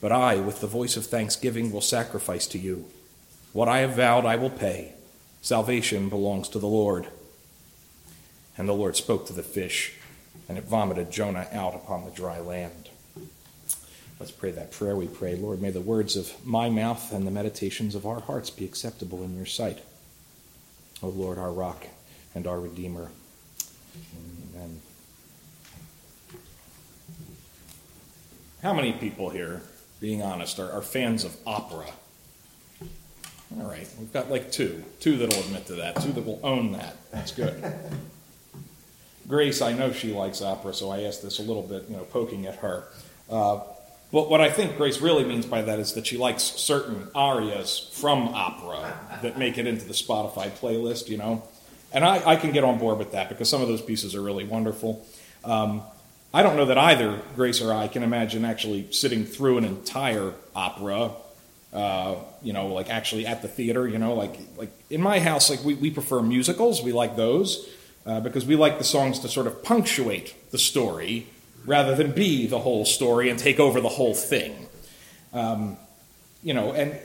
But I, with the voice of thanksgiving, will sacrifice to you. What I have vowed I will pay. Salvation belongs to the Lord. And the Lord spoke to the fish, and it vomited Jonah out upon the dry land. Let's pray that prayer we pray. Lord, may the words of my mouth and the meditations of our hearts be acceptable in your sight. O Lord, our rock and our redeemer. Amen. How many people here, being honest, are fans of opera? All right, we've got like two that'll admit to that, two that will own that. That's good. Grace, I know she likes opera, so I asked this a little bit, poking at her. But what I think Grace really means by that is that she likes certain arias from opera that make it into the Spotify playlist, And I can get on board with that because some of those pieces are really wonderful. I don't know that either Grace or I can imagine actually sitting through an entire opera. Like actually at the theater, like in my house, like we prefer musicals. We like those because we like the songs to sort of punctuate the story rather than be the whole story and take over the whole thing. And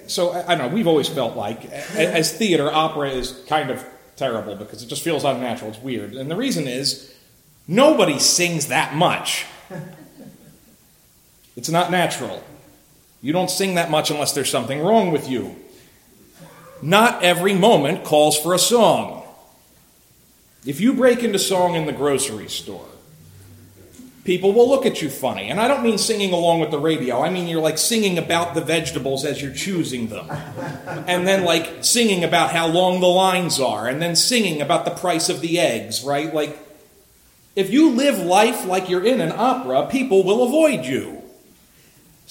so I don't know, we've always felt like as theater, opera is kind of terrible because it just feels unnatural. It's weird. And the reason is nobody sings that much. It's not natural. You don't sing that much unless there's something wrong with you. Not every moment calls for a song. If you break into song in the grocery store, people will look at you funny. And I don't mean singing along with the radio. I mean you're like singing about the vegetables as you're choosing them. And then like singing about how long the lines are. And then singing about the price of the eggs, right? Like if you live life like you're in an opera, people will avoid you.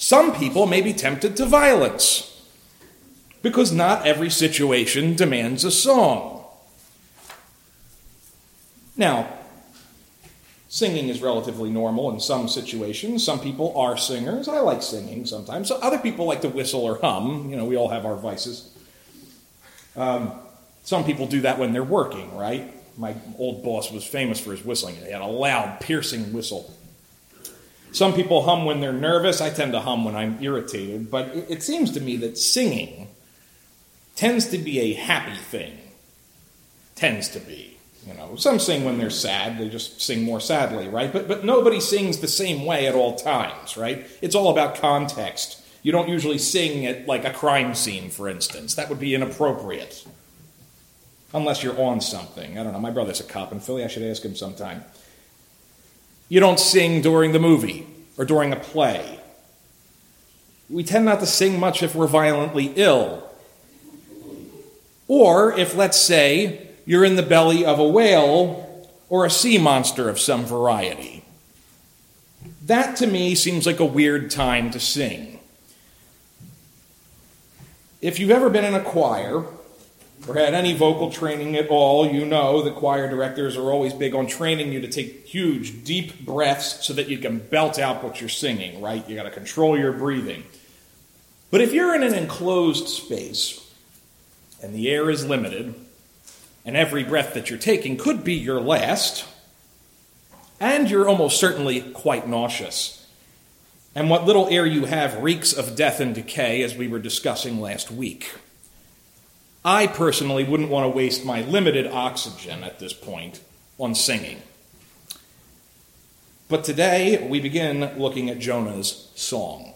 Some people may be tempted to violence because not every situation demands a song. Now, singing is relatively normal in some situations. Some people are singers. I like singing sometimes. So other people like to whistle or hum. We all have our vices. Some people do that when they're working, right? My old boss was famous for his whistling. He had a loud, piercing whistle. Some people hum when they're nervous. I tend to hum when I'm irritated. But it seems to me that singing tends to be a happy thing. Tends to be. Some sing when they're sad. They just sing more sadly, right? But nobody sings the same way at all times, right? It's all about context. You don't usually sing at like a crime scene, for instance. That would be inappropriate. Unless you're on something. I don't know. My brother's a cop in Philly. I should ask him sometime. You don't sing during the movie or during a play. We tend not to sing much if we're violently ill. Or if, let's say, you're in the belly of a whale or a sea monster of some variety. That, to me, seems like a weird time to sing. If you've ever been in a choir or had any vocal training at all, you know the choir directors are always big on training you to take huge, deep breaths so that you can belt out what you're singing, right? You got to control your breathing. But if you're in an enclosed space and the air is limited and every breath that you're taking could be your last, and you're almost certainly quite nauseous, and what little air you have reeks of death and decay, as we were discussing last week. I personally wouldn't want to waste my limited oxygen at this point on singing. But today we begin looking at Jonah's song.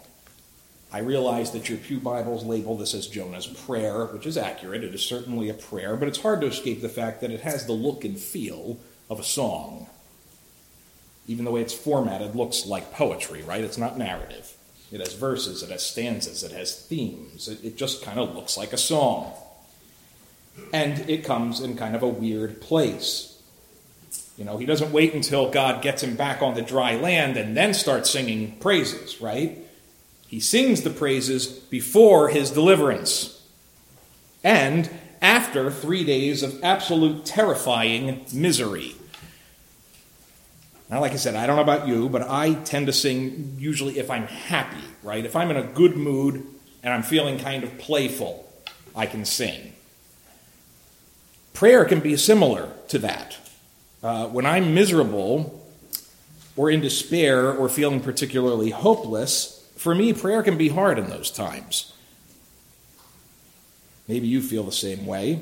I realize that your pew Bibles label this as Jonah's prayer, which is accurate. It is certainly a prayer, but it's hard to escape the fact that it has the look and feel of a song. Even the way it's formatted looks like poetry, right? It's not narrative. It has verses, it has stanzas, it has themes. It just kind of looks like a song. And it comes in kind of a weird place. You know, he doesn't wait until God gets him back on the dry land and then starts singing praises, right? He sings the praises before his deliverance. And after 3 days of absolute terrifying misery. Now, like I said, I don't know about you, but I tend to sing usually if I'm happy, right? If I'm in a good mood and I'm feeling kind of playful, I can sing. Prayer can be similar to that. When I'm miserable or in despair or feeling particularly hopeless, for me, prayer can be hard in those times. Maybe you feel the same way.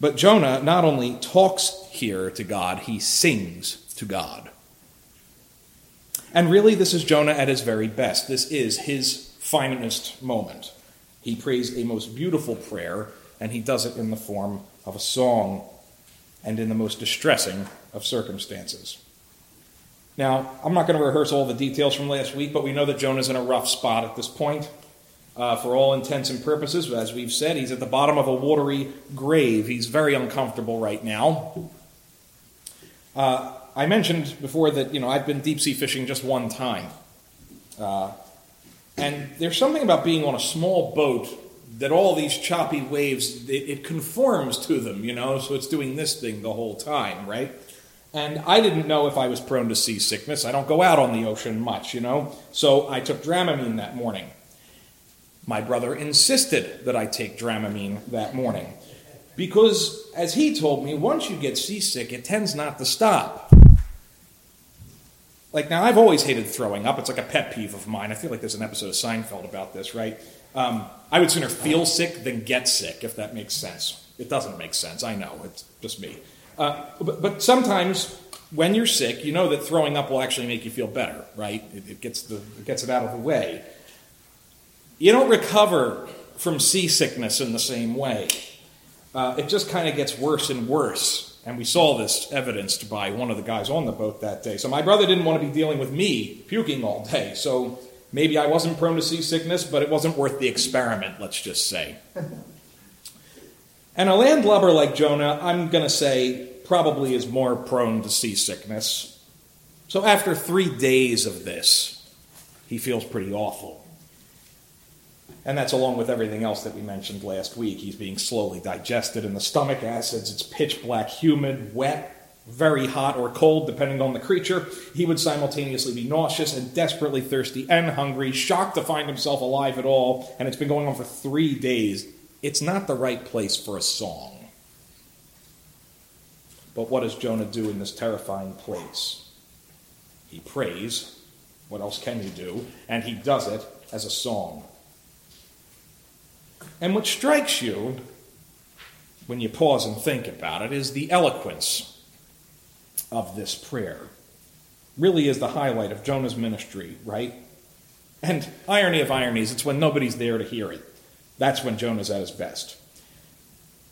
But Jonah not only talks here to God, he sings to God. And really, this is Jonah at his very best. This is his finest moment. He prays a most beautiful prayer, and he does it in the form of a song and in the most distressing of circumstances. Now, I'm not going to rehearse all the details from last week, but we know that Jonah's in a rough spot at this point. For all intents and purposes, as we've said, he's at the bottom of a watery grave. He's very uncomfortable right now. I mentioned before that, I've been deep-sea fishing just one time. And there's something about being on a small boat that all these choppy waves, it conforms to them, so it's doing this thing the whole time, right? And I didn't know if I was prone to seasickness. I don't go out on the ocean much, so I took Dramamine that morning. My brother insisted that I take Dramamine that morning because, as he told me, once you get seasick, it tends not to stop. Now, I've always hated throwing up. It's like a pet peeve of mine. I feel like there's an episode of Seinfeld about this, right? I would sooner feel sick than get sick, if that makes sense. It doesn't make sense. I know. It's just me. But sometimes when you're sick, you know that throwing up will actually make you feel better, right? It gets it out of the way. You don't recover from seasickness in the same way. It just kind of gets worse and worse. And we saw this evidenced by one of the guys on the boat that day. So my brother didn't want to be dealing with me puking all day. So maybe I wasn't prone to seasickness, but it wasn't worth the experiment, let's just say. And a landlubber like Jonah, I'm going to say, probably is more prone to seasickness. So after 3 days of this, he feels pretty awful. And that's along with everything else that we mentioned last week. He's being slowly digested in the stomach acids. It's pitch black, humid, wet, very hot or cold, depending on the creature. He would simultaneously be nauseous and desperately thirsty and hungry, shocked to find himself alive at all. And it's been going on for 3 days. It's not the right place for a song. But what does Jonah do in this terrifying place? He prays. What else can you do? And he does it as a song. And what strikes you, when you pause and think about it, is the eloquence of this prayer. Really is the highlight of Jonah's ministry, right? And irony of ironies, it's when nobody's there to hear it. That's when Jonah's at his best.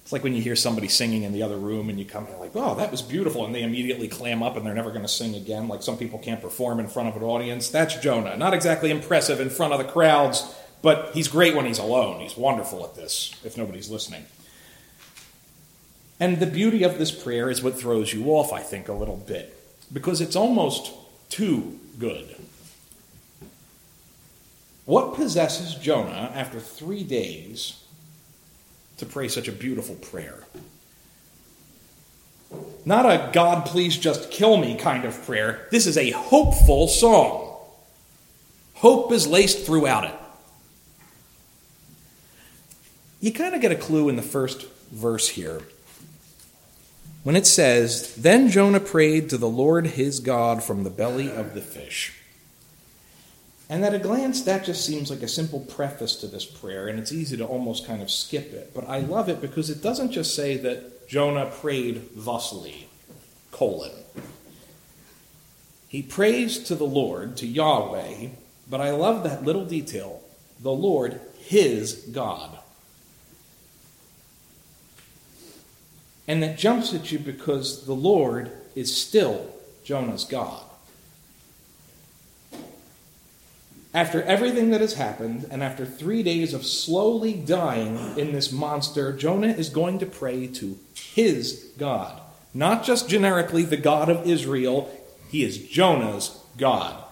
It's like when you hear somebody singing in the other room and you come and you're like, oh, that was beautiful, and they immediately clam up and they're never going to sing again, like some people can't perform in front of an audience. That's Jonah. Not exactly impressive in front of the crowds, but he's great when he's alone. He's wonderful at this, if nobody's listening. And the beauty of this prayer is what throws you off, I think, a little bit. Because it's almost too good. What possesses Jonah, after 3 days, to pray such a beautiful prayer? Not a God, please just kill me kind of prayer. This is a hopeful song. Hope is laced throughout it. You kind of get a clue in the first verse here when it says, "Then Jonah prayed to the Lord his God from the belly of the fish." And at a glance, that just seems like a simple preface to this prayer, and it's easy to almost kind of skip it. But I love it because it doesn't just say that Jonah prayed thusly, colon. He prays to the Lord, to Yahweh, But I love that little detail, the Lord, his God. And that jumps at you because the Lord is still Jonah's God. After everything that has happened, and after 3 days of slowly dying in this monster, Jonah is going to pray to his God. Not just generically the God of Israel, he is Jonah's God.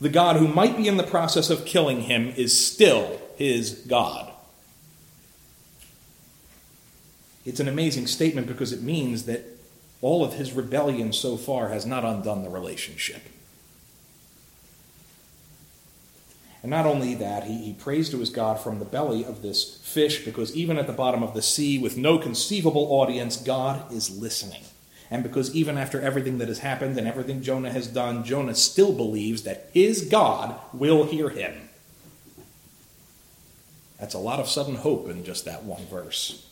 The God who might be in the process of killing him is still his God. It's an amazing statement because it means that all of his rebellion so far has not undone the relationship. And not only that, he prays to his God from the belly of this fish, because even at the bottom of the sea, with no conceivable audience, God is listening. And because even after everything that has happened and everything Jonah has done, Jonah still believes that his God will hear him. That's a lot of sudden hope in just that one verse.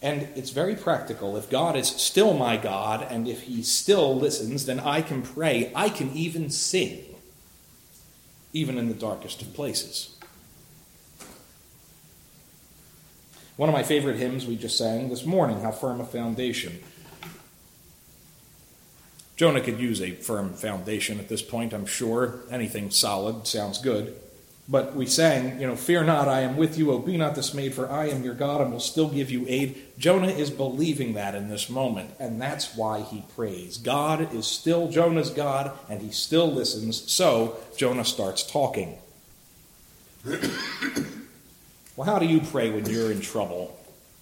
And it's very practical. If God is still my God, and if he still listens, then I can pray. I can even sing, even in the darkest of places. One of my favorite hymns we just sang this morning, How Firm a Foundation. Jonah could use a firm foundation at this point, I'm sure. Anything solid sounds good. But we sang, fear not, I am with you. Oh, be not dismayed, for I am your God and will still give you aid. Jonah is believing that in this moment, and that's why he prays. God is still Jonah's God, and he still listens, so Jonah starts talking. Well, how do you pray when you're in trouble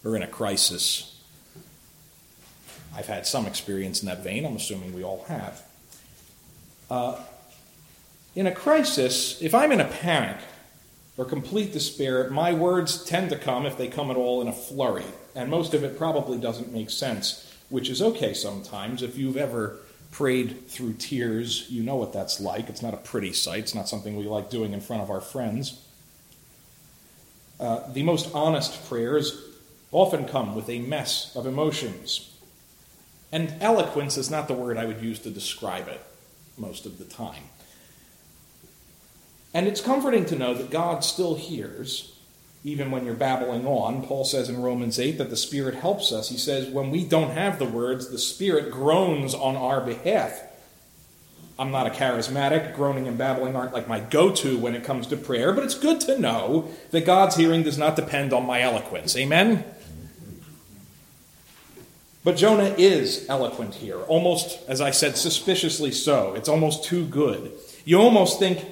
or in a crisis? I've had some experience in that vein. I'm assuming we all have. In a crisis, if I'm in a panic or complete despair, my words tend to come, if they come at all, in a flurry. And most of it probably doesn't make sense, which is okay sometimes. If you've ever prayed through tears, you know what that's like. It's not a pretty sight. It's not something we like doing in front of our friends. The most honest prayers often come with a mess of emotions. And eloquence is not the word I would use to describe it most of the time. And it's comforting to know that God still hears, even when you're babbling on. Paul says in Romans 8 that the Spirit helps us. He says, when we don't have the words, the Spirit groans on our behalf. I'm not a charismatic. Groaning and babbling aren't like my go-to when it comes to prayer, but it's good to know that God's hearing does not depend on my eloquence. Amen? But Jonah is eloquent here, almost, as I said, suspiciously so. It's almost too good. You almost think,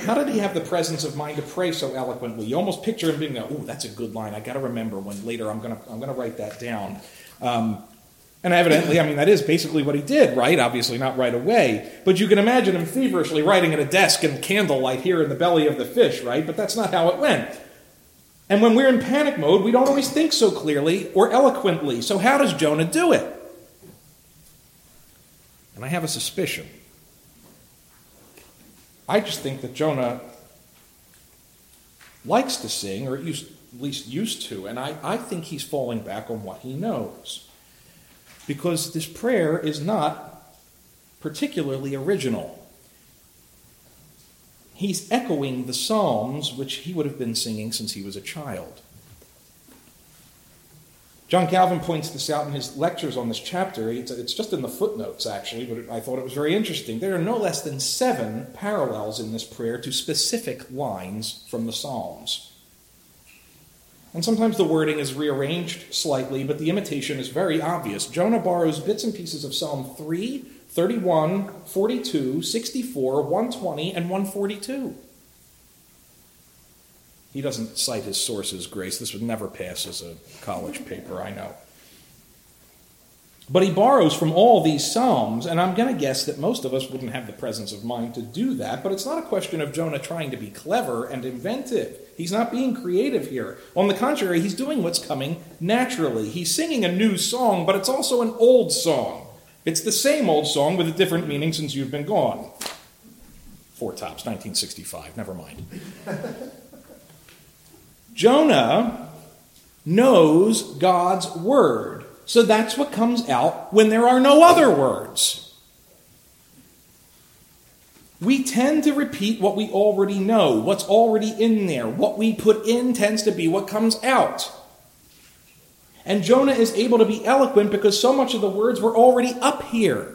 how did he have the presence of mind to pray so eloquently? You almost picture him being like, "Ooh, that's a good line. I got to remember when later I'm gonna write that down." And evidently, that is basically what he did, right? Obviously, not right away, but you can imagine him feverishly writing at a desk in candlelight here in the belly of the fish, right? But that's not how it went. And when we're in panic mode, we don't always think so clearly or eloquently. So how does Jonah do it? And I have a suspicion. I just think that Jonah likes to sing, or at least used to, and I think he's falling back on what he knows. Because this prayer is not particularly original. He's echoing the Psalms, which he would have been singing since he was a child. John Calvin points this out in his lectures on this chapter. It's just in the footnotes, actually, but I thought it was very interesting. There are no less than 7 parallels in this prayer to specific lines from the Psalms. And sometimes the wording is rearranged slightly, but the imitation is very obvious. Jonah borrows bits and pieces of Psalm 3, 31, 42, 64, 120, and 142. He doesn't cite his sources, Grace. This would never pass as a college paper, I know. But he borrows from all these Psalms, and I'm going to guess that most of us wouldn't have the presence of mind to do that, but it's not a question of Jonah trying to be clever and inventive. He's not being creative here. On the contrary, he's doing what's coming naturally. He's singing a new song, but it's also an old song. It's the same old song with a different meaning since you've been gone. Four Tops, 1965, never mind. Jonah knows God's word, so that's what comes out when there are no other words. We tend to repeat what we already know, what's already in there. What we put in tends to be what comes out. And Jonah is able to be eloquent because so much of the words were already up here.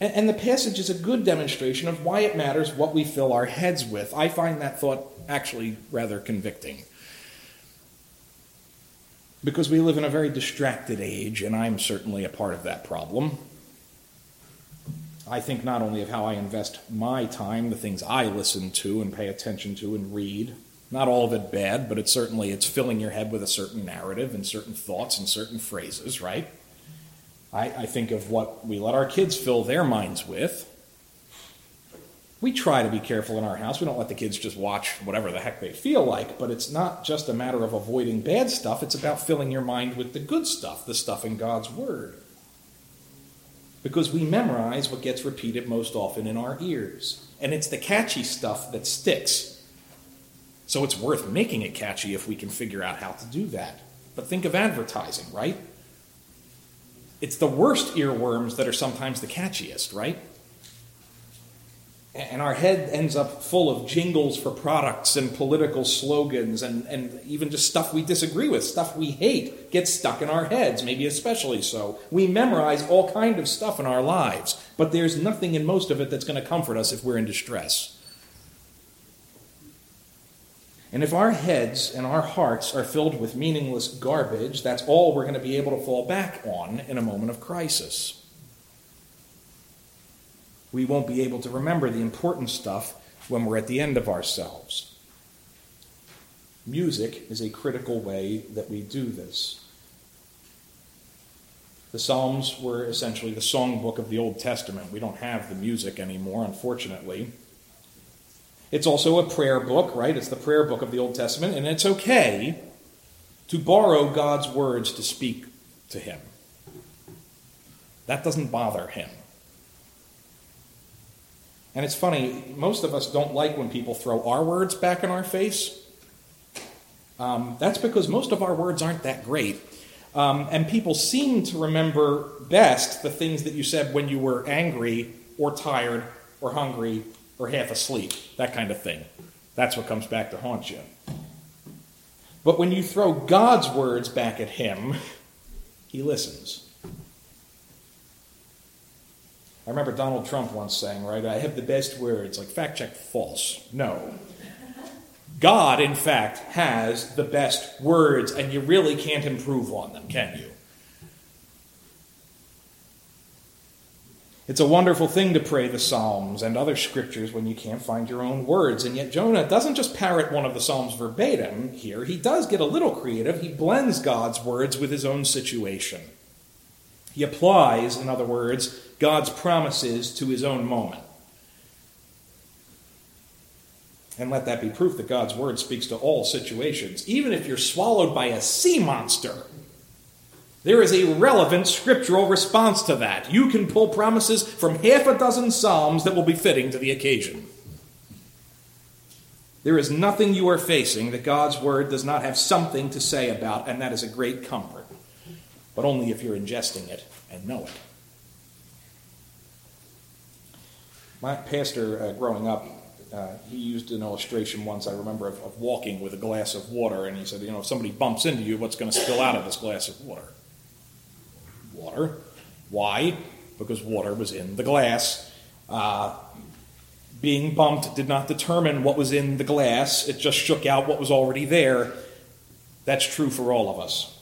And the passage is a good demonstration of why it matters what we fill our heads with. I find that thought actually rather convicting. Because we live in a very distracted age, and I'm certainly a part of that problem. I think not only of how I invest my time, the things I listen to and pay attention to and read. Not all of it bad, but it's filling your head with a certain narrative and certain thoughts and certain phrases, right? I think of what we let our kids fill their minds with. We try to be careful in our house. We don't let the kids just watch whatever the heck they feel like, but it's not just a matter of avoiding bad stuff. It's about filling your mind with the good stuff, the stuff in God's Word. Because we memorize what gets repeated most often in our ears. And it's the catchy stuff that sticks. So it's worth making it catchy if we can figure out how to do that. But think of advertising, right? It's the worst earworms that are sometimes the catchiest, right? And our head ends up full of jingles for products and political slogans and even just stuff we disagree with, stuff we hate, gets stuck in our heads, maybe especially so. We memorize all kinds of stuff in our lives, but there's nothing in most of it that's going to comfort us if we're in distress. And if our heads and our hearts are filled with meaningless garbage, that's all we're going to be able to fall back on in a moment of crisis. We won't be able to remember the important stuff when we're at the end of ourselves. Music is a critical way that we do this. The Psalms were essentially the songbook of the Old Testament. We don't have the music anymore, unfortunately. It's also a prayer book, right? It's the prayer book of the Old Testament, and it's okay to borrow God's words to speak to him. That doesn't bother him. And it's funny, most of us don't like when people throw our words back in our face. That's because most of our words aren't that great. And people seem to remember best the things that you said when you were angry or tired or hungry or half asleep, that kind of thing. That's what comes back to haunt you. But when you throw God's words back at him, he listens. I remember Donald Trump once saying, right, I have the best words, like fact check, false. No. God, in fact, has the best words, and you really can't improve on them, can you? It's a wonderful thing to pray the Psalms and other scriptures when you can't find your own words, and yet Jonah doesn't just parrot one of the Psalms verbatim here. He does get a little creative. He blends God's words with his own situation. He applies, in other words, God's promises to his own moment. And let that be proof that God's word speaks to all situations. Even if you're swallowed by a sea monster, there is a relevant scriptural response to that. You can pull promises from half a dozen Psalms that will be fitting to the occasion. There is nothing you are facing that God's word does not have something to say about, and that is a great comfort. But only if you're ingesting it and know it. My pastor, growing up, he used an illustration once, I remember, of walking with a glass of water, and he said, if somebody bumps into you, what's going to spill out of this glass of water? Water. Why? Because water was in the glass. Being bumped did not determine what was in the glass. It just shook out what was already there. That's true for all of us.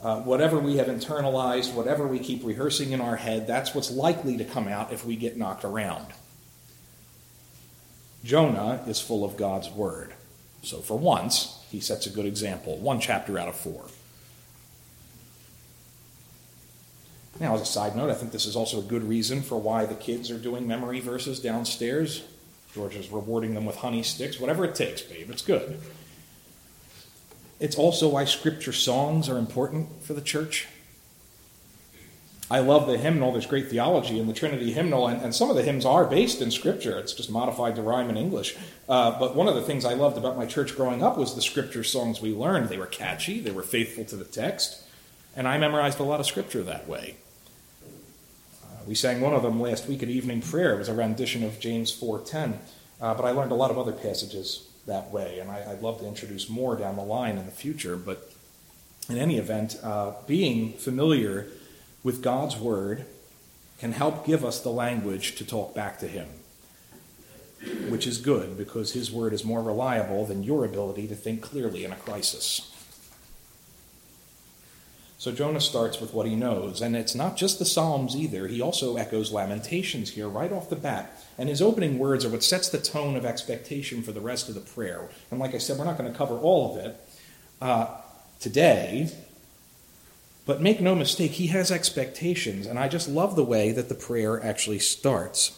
Whatever we have internalized, whatever we keep rehearsing in our head, that's what's likely to come out if we get knocked around. Jonah is full of God's word. So for once, he sets a good example, 1 chapter out of 4. Now, as a side note, I think this is also a good reason for why the kids are doing memory verses downstairs. George is rewarding them with honey sticks, whatever it takes, babe, it's good. It's also why scripture songs are important for the church. I love the hymnal. There's great theology in the Trinity hymnal, and some of the hymns are based in scripture. It's just modified to rhyme in English. But one of the things I loved about my church growing up was the scripture songs we learned. They were catchy, they were faithful to the text, and I memorized a lot of scripture that way. We sang one of them last week at evening prayer. It was a rendition of James 4:10. But I learned a lot of other passages that way, and I'd love to introduce more down the line in the future. But in any event, being familiar with God's word can help give us the language to talk back to him, which is good because his word is more reliable than your ability to think clearly in a crisis. So Jonah starts with what he knows, and it's not just the Psalms either. He also echoes Lamentations here right off the bat, and his opening words are what sets the tone of expectation for the rest of the prayer. And like I said, we're not going to cover all of it today, but make no mistake, he has expectations, and I just love the way that the prayer actually starts.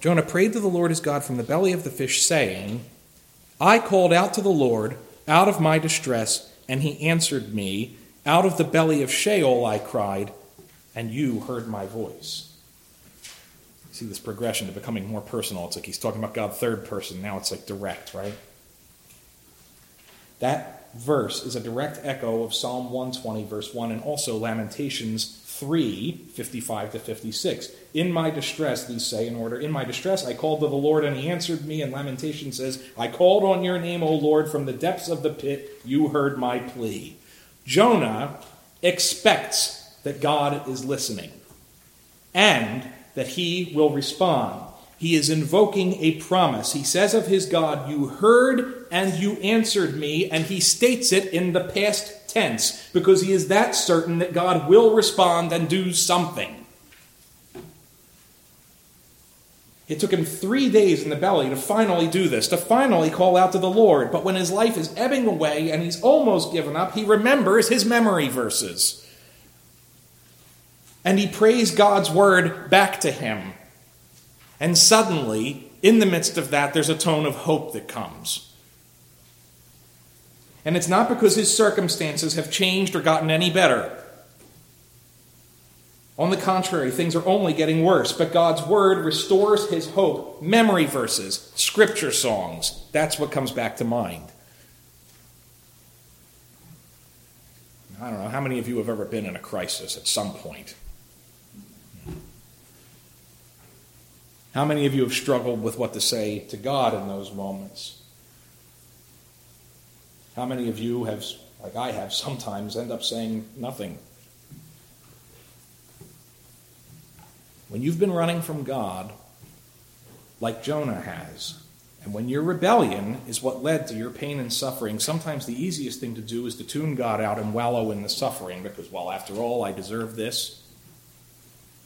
Jonah prayed to the Lord his God from the belly of the fish, saying, I called out to the Lord out of my distress, and he answered me. Out of the belly of Sheol I cried, and you heard my voice. See this progression to becoming more personal. It's like he's talking about God third person. Now it's like direct, right? That verse is a direct echo of Psalm 120, verse 1, and also Lamentations 3, 55 to 56. In my distress, these say in order, in my distress I called to the Lord, and he answered me. And Lamentation says, I called on your name, O Lord, from the depths of the pit. You heard my plea. Jonah expects that God is listening and that he will respond. He is invoking a promise. He says of his God, you heard and you answered me, and he states it in the past tense because he is that certain that God will respond and do something. It took him 3 days in the belly to finally do this, to finally call out to the Lord. But when his life is ebbing away and he's almost given up, he remembers his memory verses. And he prays God's word back to him. And suddenly, in the midst of that, there's a tone of hope that comes. And it's not because his circumstances have changed or gotten any better. On the contrary, things are only getting worse, but God's word restores his hope. Memory verses, scripture songs, that's what comes back to mind. I don't know, how many of you have ever been in a crisis at some point? How many of you have struggled with what to say to God in those moments? How many of you have, like I have sometimes, end up saying nothing? When you've been running from God, like Jonah has, and when your rebellion is what led to your pain and suffering, sometimes the easiest thing to do is to tune God out and wallow in the suffering because, well, after all, I deserve this.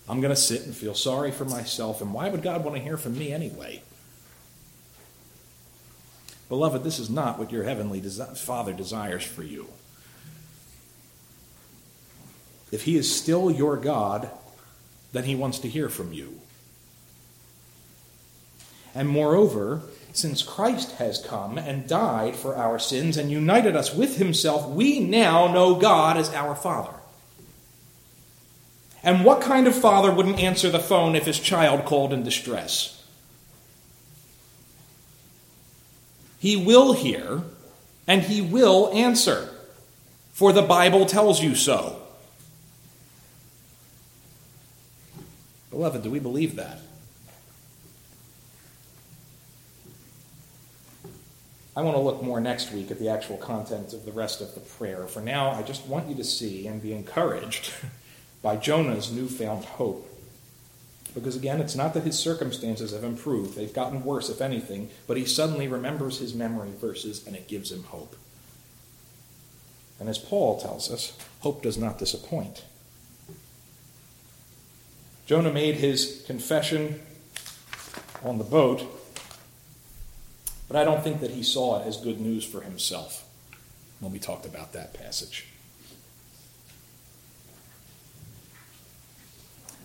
I'm going to sit and feel sorry for myself, and why would God want to hear from me anyway? Beloved, this is not what your heavenly Father desires for you. If he is still your God, then he wants to hear from you. And moreover, since Christ has come and died for our sins and united us with himself, we now know God as our Father. And what kind of father wouldn't answer the phone if his child called in distress? He will hear and he will answer, for the Bible tells you so. Beloved, do we believe that? I want to look more next week at the actual content of the rest of the prayer. For now, I just want you to see and be encouraged by Jonah's newfound hope. Because again, it's not that his circumstances have improved. They've gotten worse, if anything, but he suddenly remembers his memory verses and it gives him hope. And as Paul tells us, hope does not disappoint. Jonah made his confession on the boat, but I don't think that he saw it as good news for himself when we talked about that passage.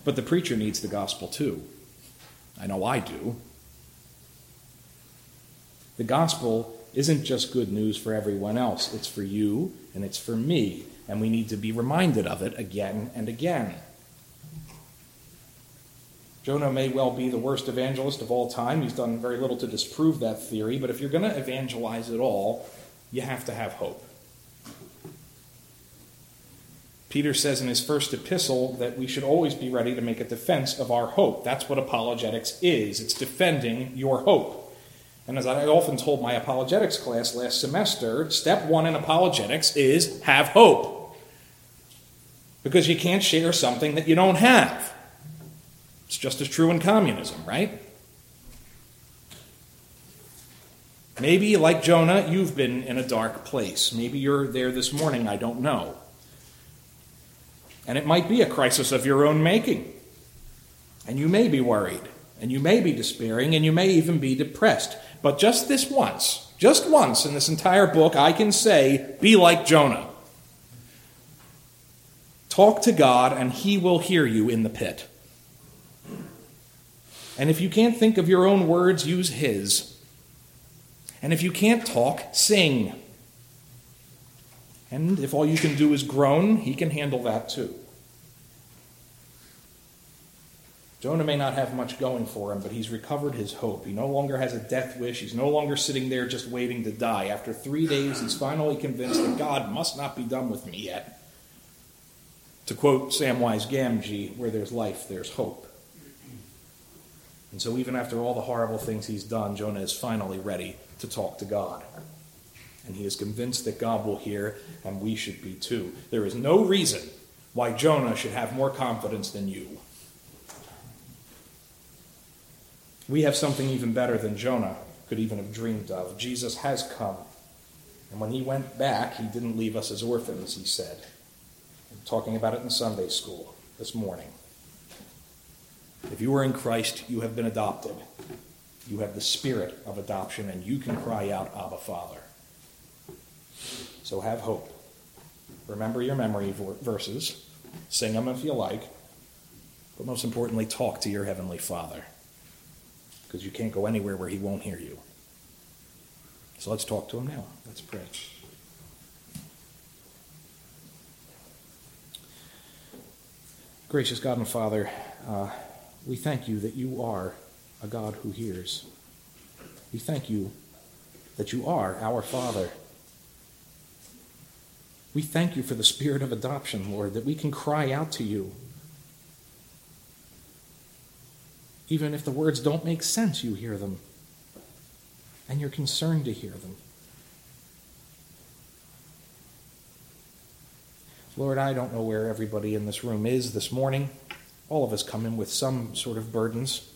But the preacher needs the gospel too. I know I do. The gospel isn't just good news for everyone else. It's for you and it's for me, and we need to be reminded of it again and again. Jonah may well be the worst evangelist of all time. He's done very little to disprove that theory, but if you're going to evangelize at all, you have to have hope. Peter says in his first epistle that we should always be ready to make a defense of our hope. That's what apologetics is. It's defending your hope. And as I often told my apologetics class last semester, step one in apologetics is have hope. Because you can't share something that you don't have. It's just as true in communism, right? Maybe, like Jonah, you've been in a dark place. Maybe you're there this morning, I don't know. And it might be a crisis of your own making. And you may be worried, and you may be despairing, and you may even be depressed. But just this once, in this entire book, I can say, be like Jonah. Talk to God, and he will hear you in the pit. And if you can't think of your own words, use his. And if you can't talk, sing. And if all you can do is groan, he can handle that too. Jonah may not have much going for him, but he's recovered his hope. He no longer has a death wish. He's no longer sitting there just waiting to die. After 3 days, he's finally convinced that God must not be done with me yet. To quote Samwise Gamgee, where there's life, there's hope. And so even after all the horrible things he's done, Jonah is finally ready to talk to God. And he is convinced that God will hear, and we should be too. There is no reason why Jonah should have more confidence than you. We have something even better than Jonah could even have dreamed of. Jesus has come. And when he went back, he didn't leave us as orphans, he said. I'm talking about it in Sunday school this morning. If you are in Christ, you have been adopted. You have the spirit of adoption, and you can cry out, Abba, Father. So have hope. Remember your memory verses. Sing them if you like. But most importantly, talk to your Heavenly Father. Because you can't go anywhere where he won't hear you. So let's talk to him now. Let's pray. Gracious God and Father, we thank you that you are a God who hears. We thank you that you are our Father. We thank you for the spirit of adoption, Lord, that we can cry out to you. Even if the words don't make sense, you hear them. And you're concerned to hear them. Lord, I don't know where everybody in this room is this morning. All of us come in with some sort of burdens,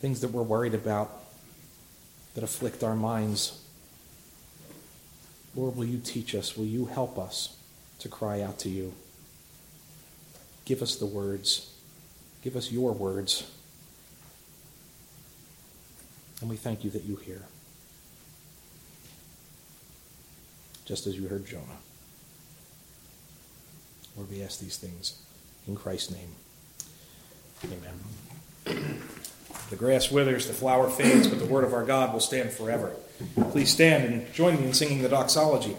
things that we're worried about, that afflict our minds. Lord, will you teach us? Will you help us to cry out to you? Give us the words. Give us your words. And we thank you that you hear, just as you heard Jonah. Lord, we ask these things in Christ's name. Amen. The grass withers, the flower fades, but the word of our God will stand forever. Please stand and join me in singing the doxology.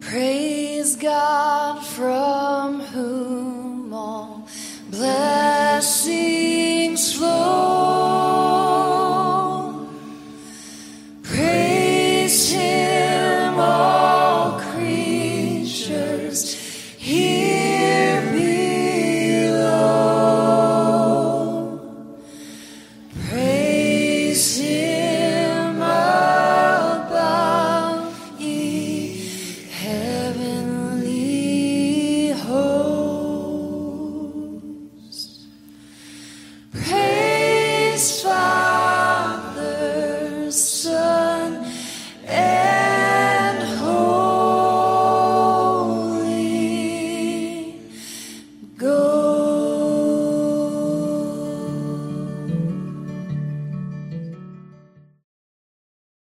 Praise God, from whom all blessings flow.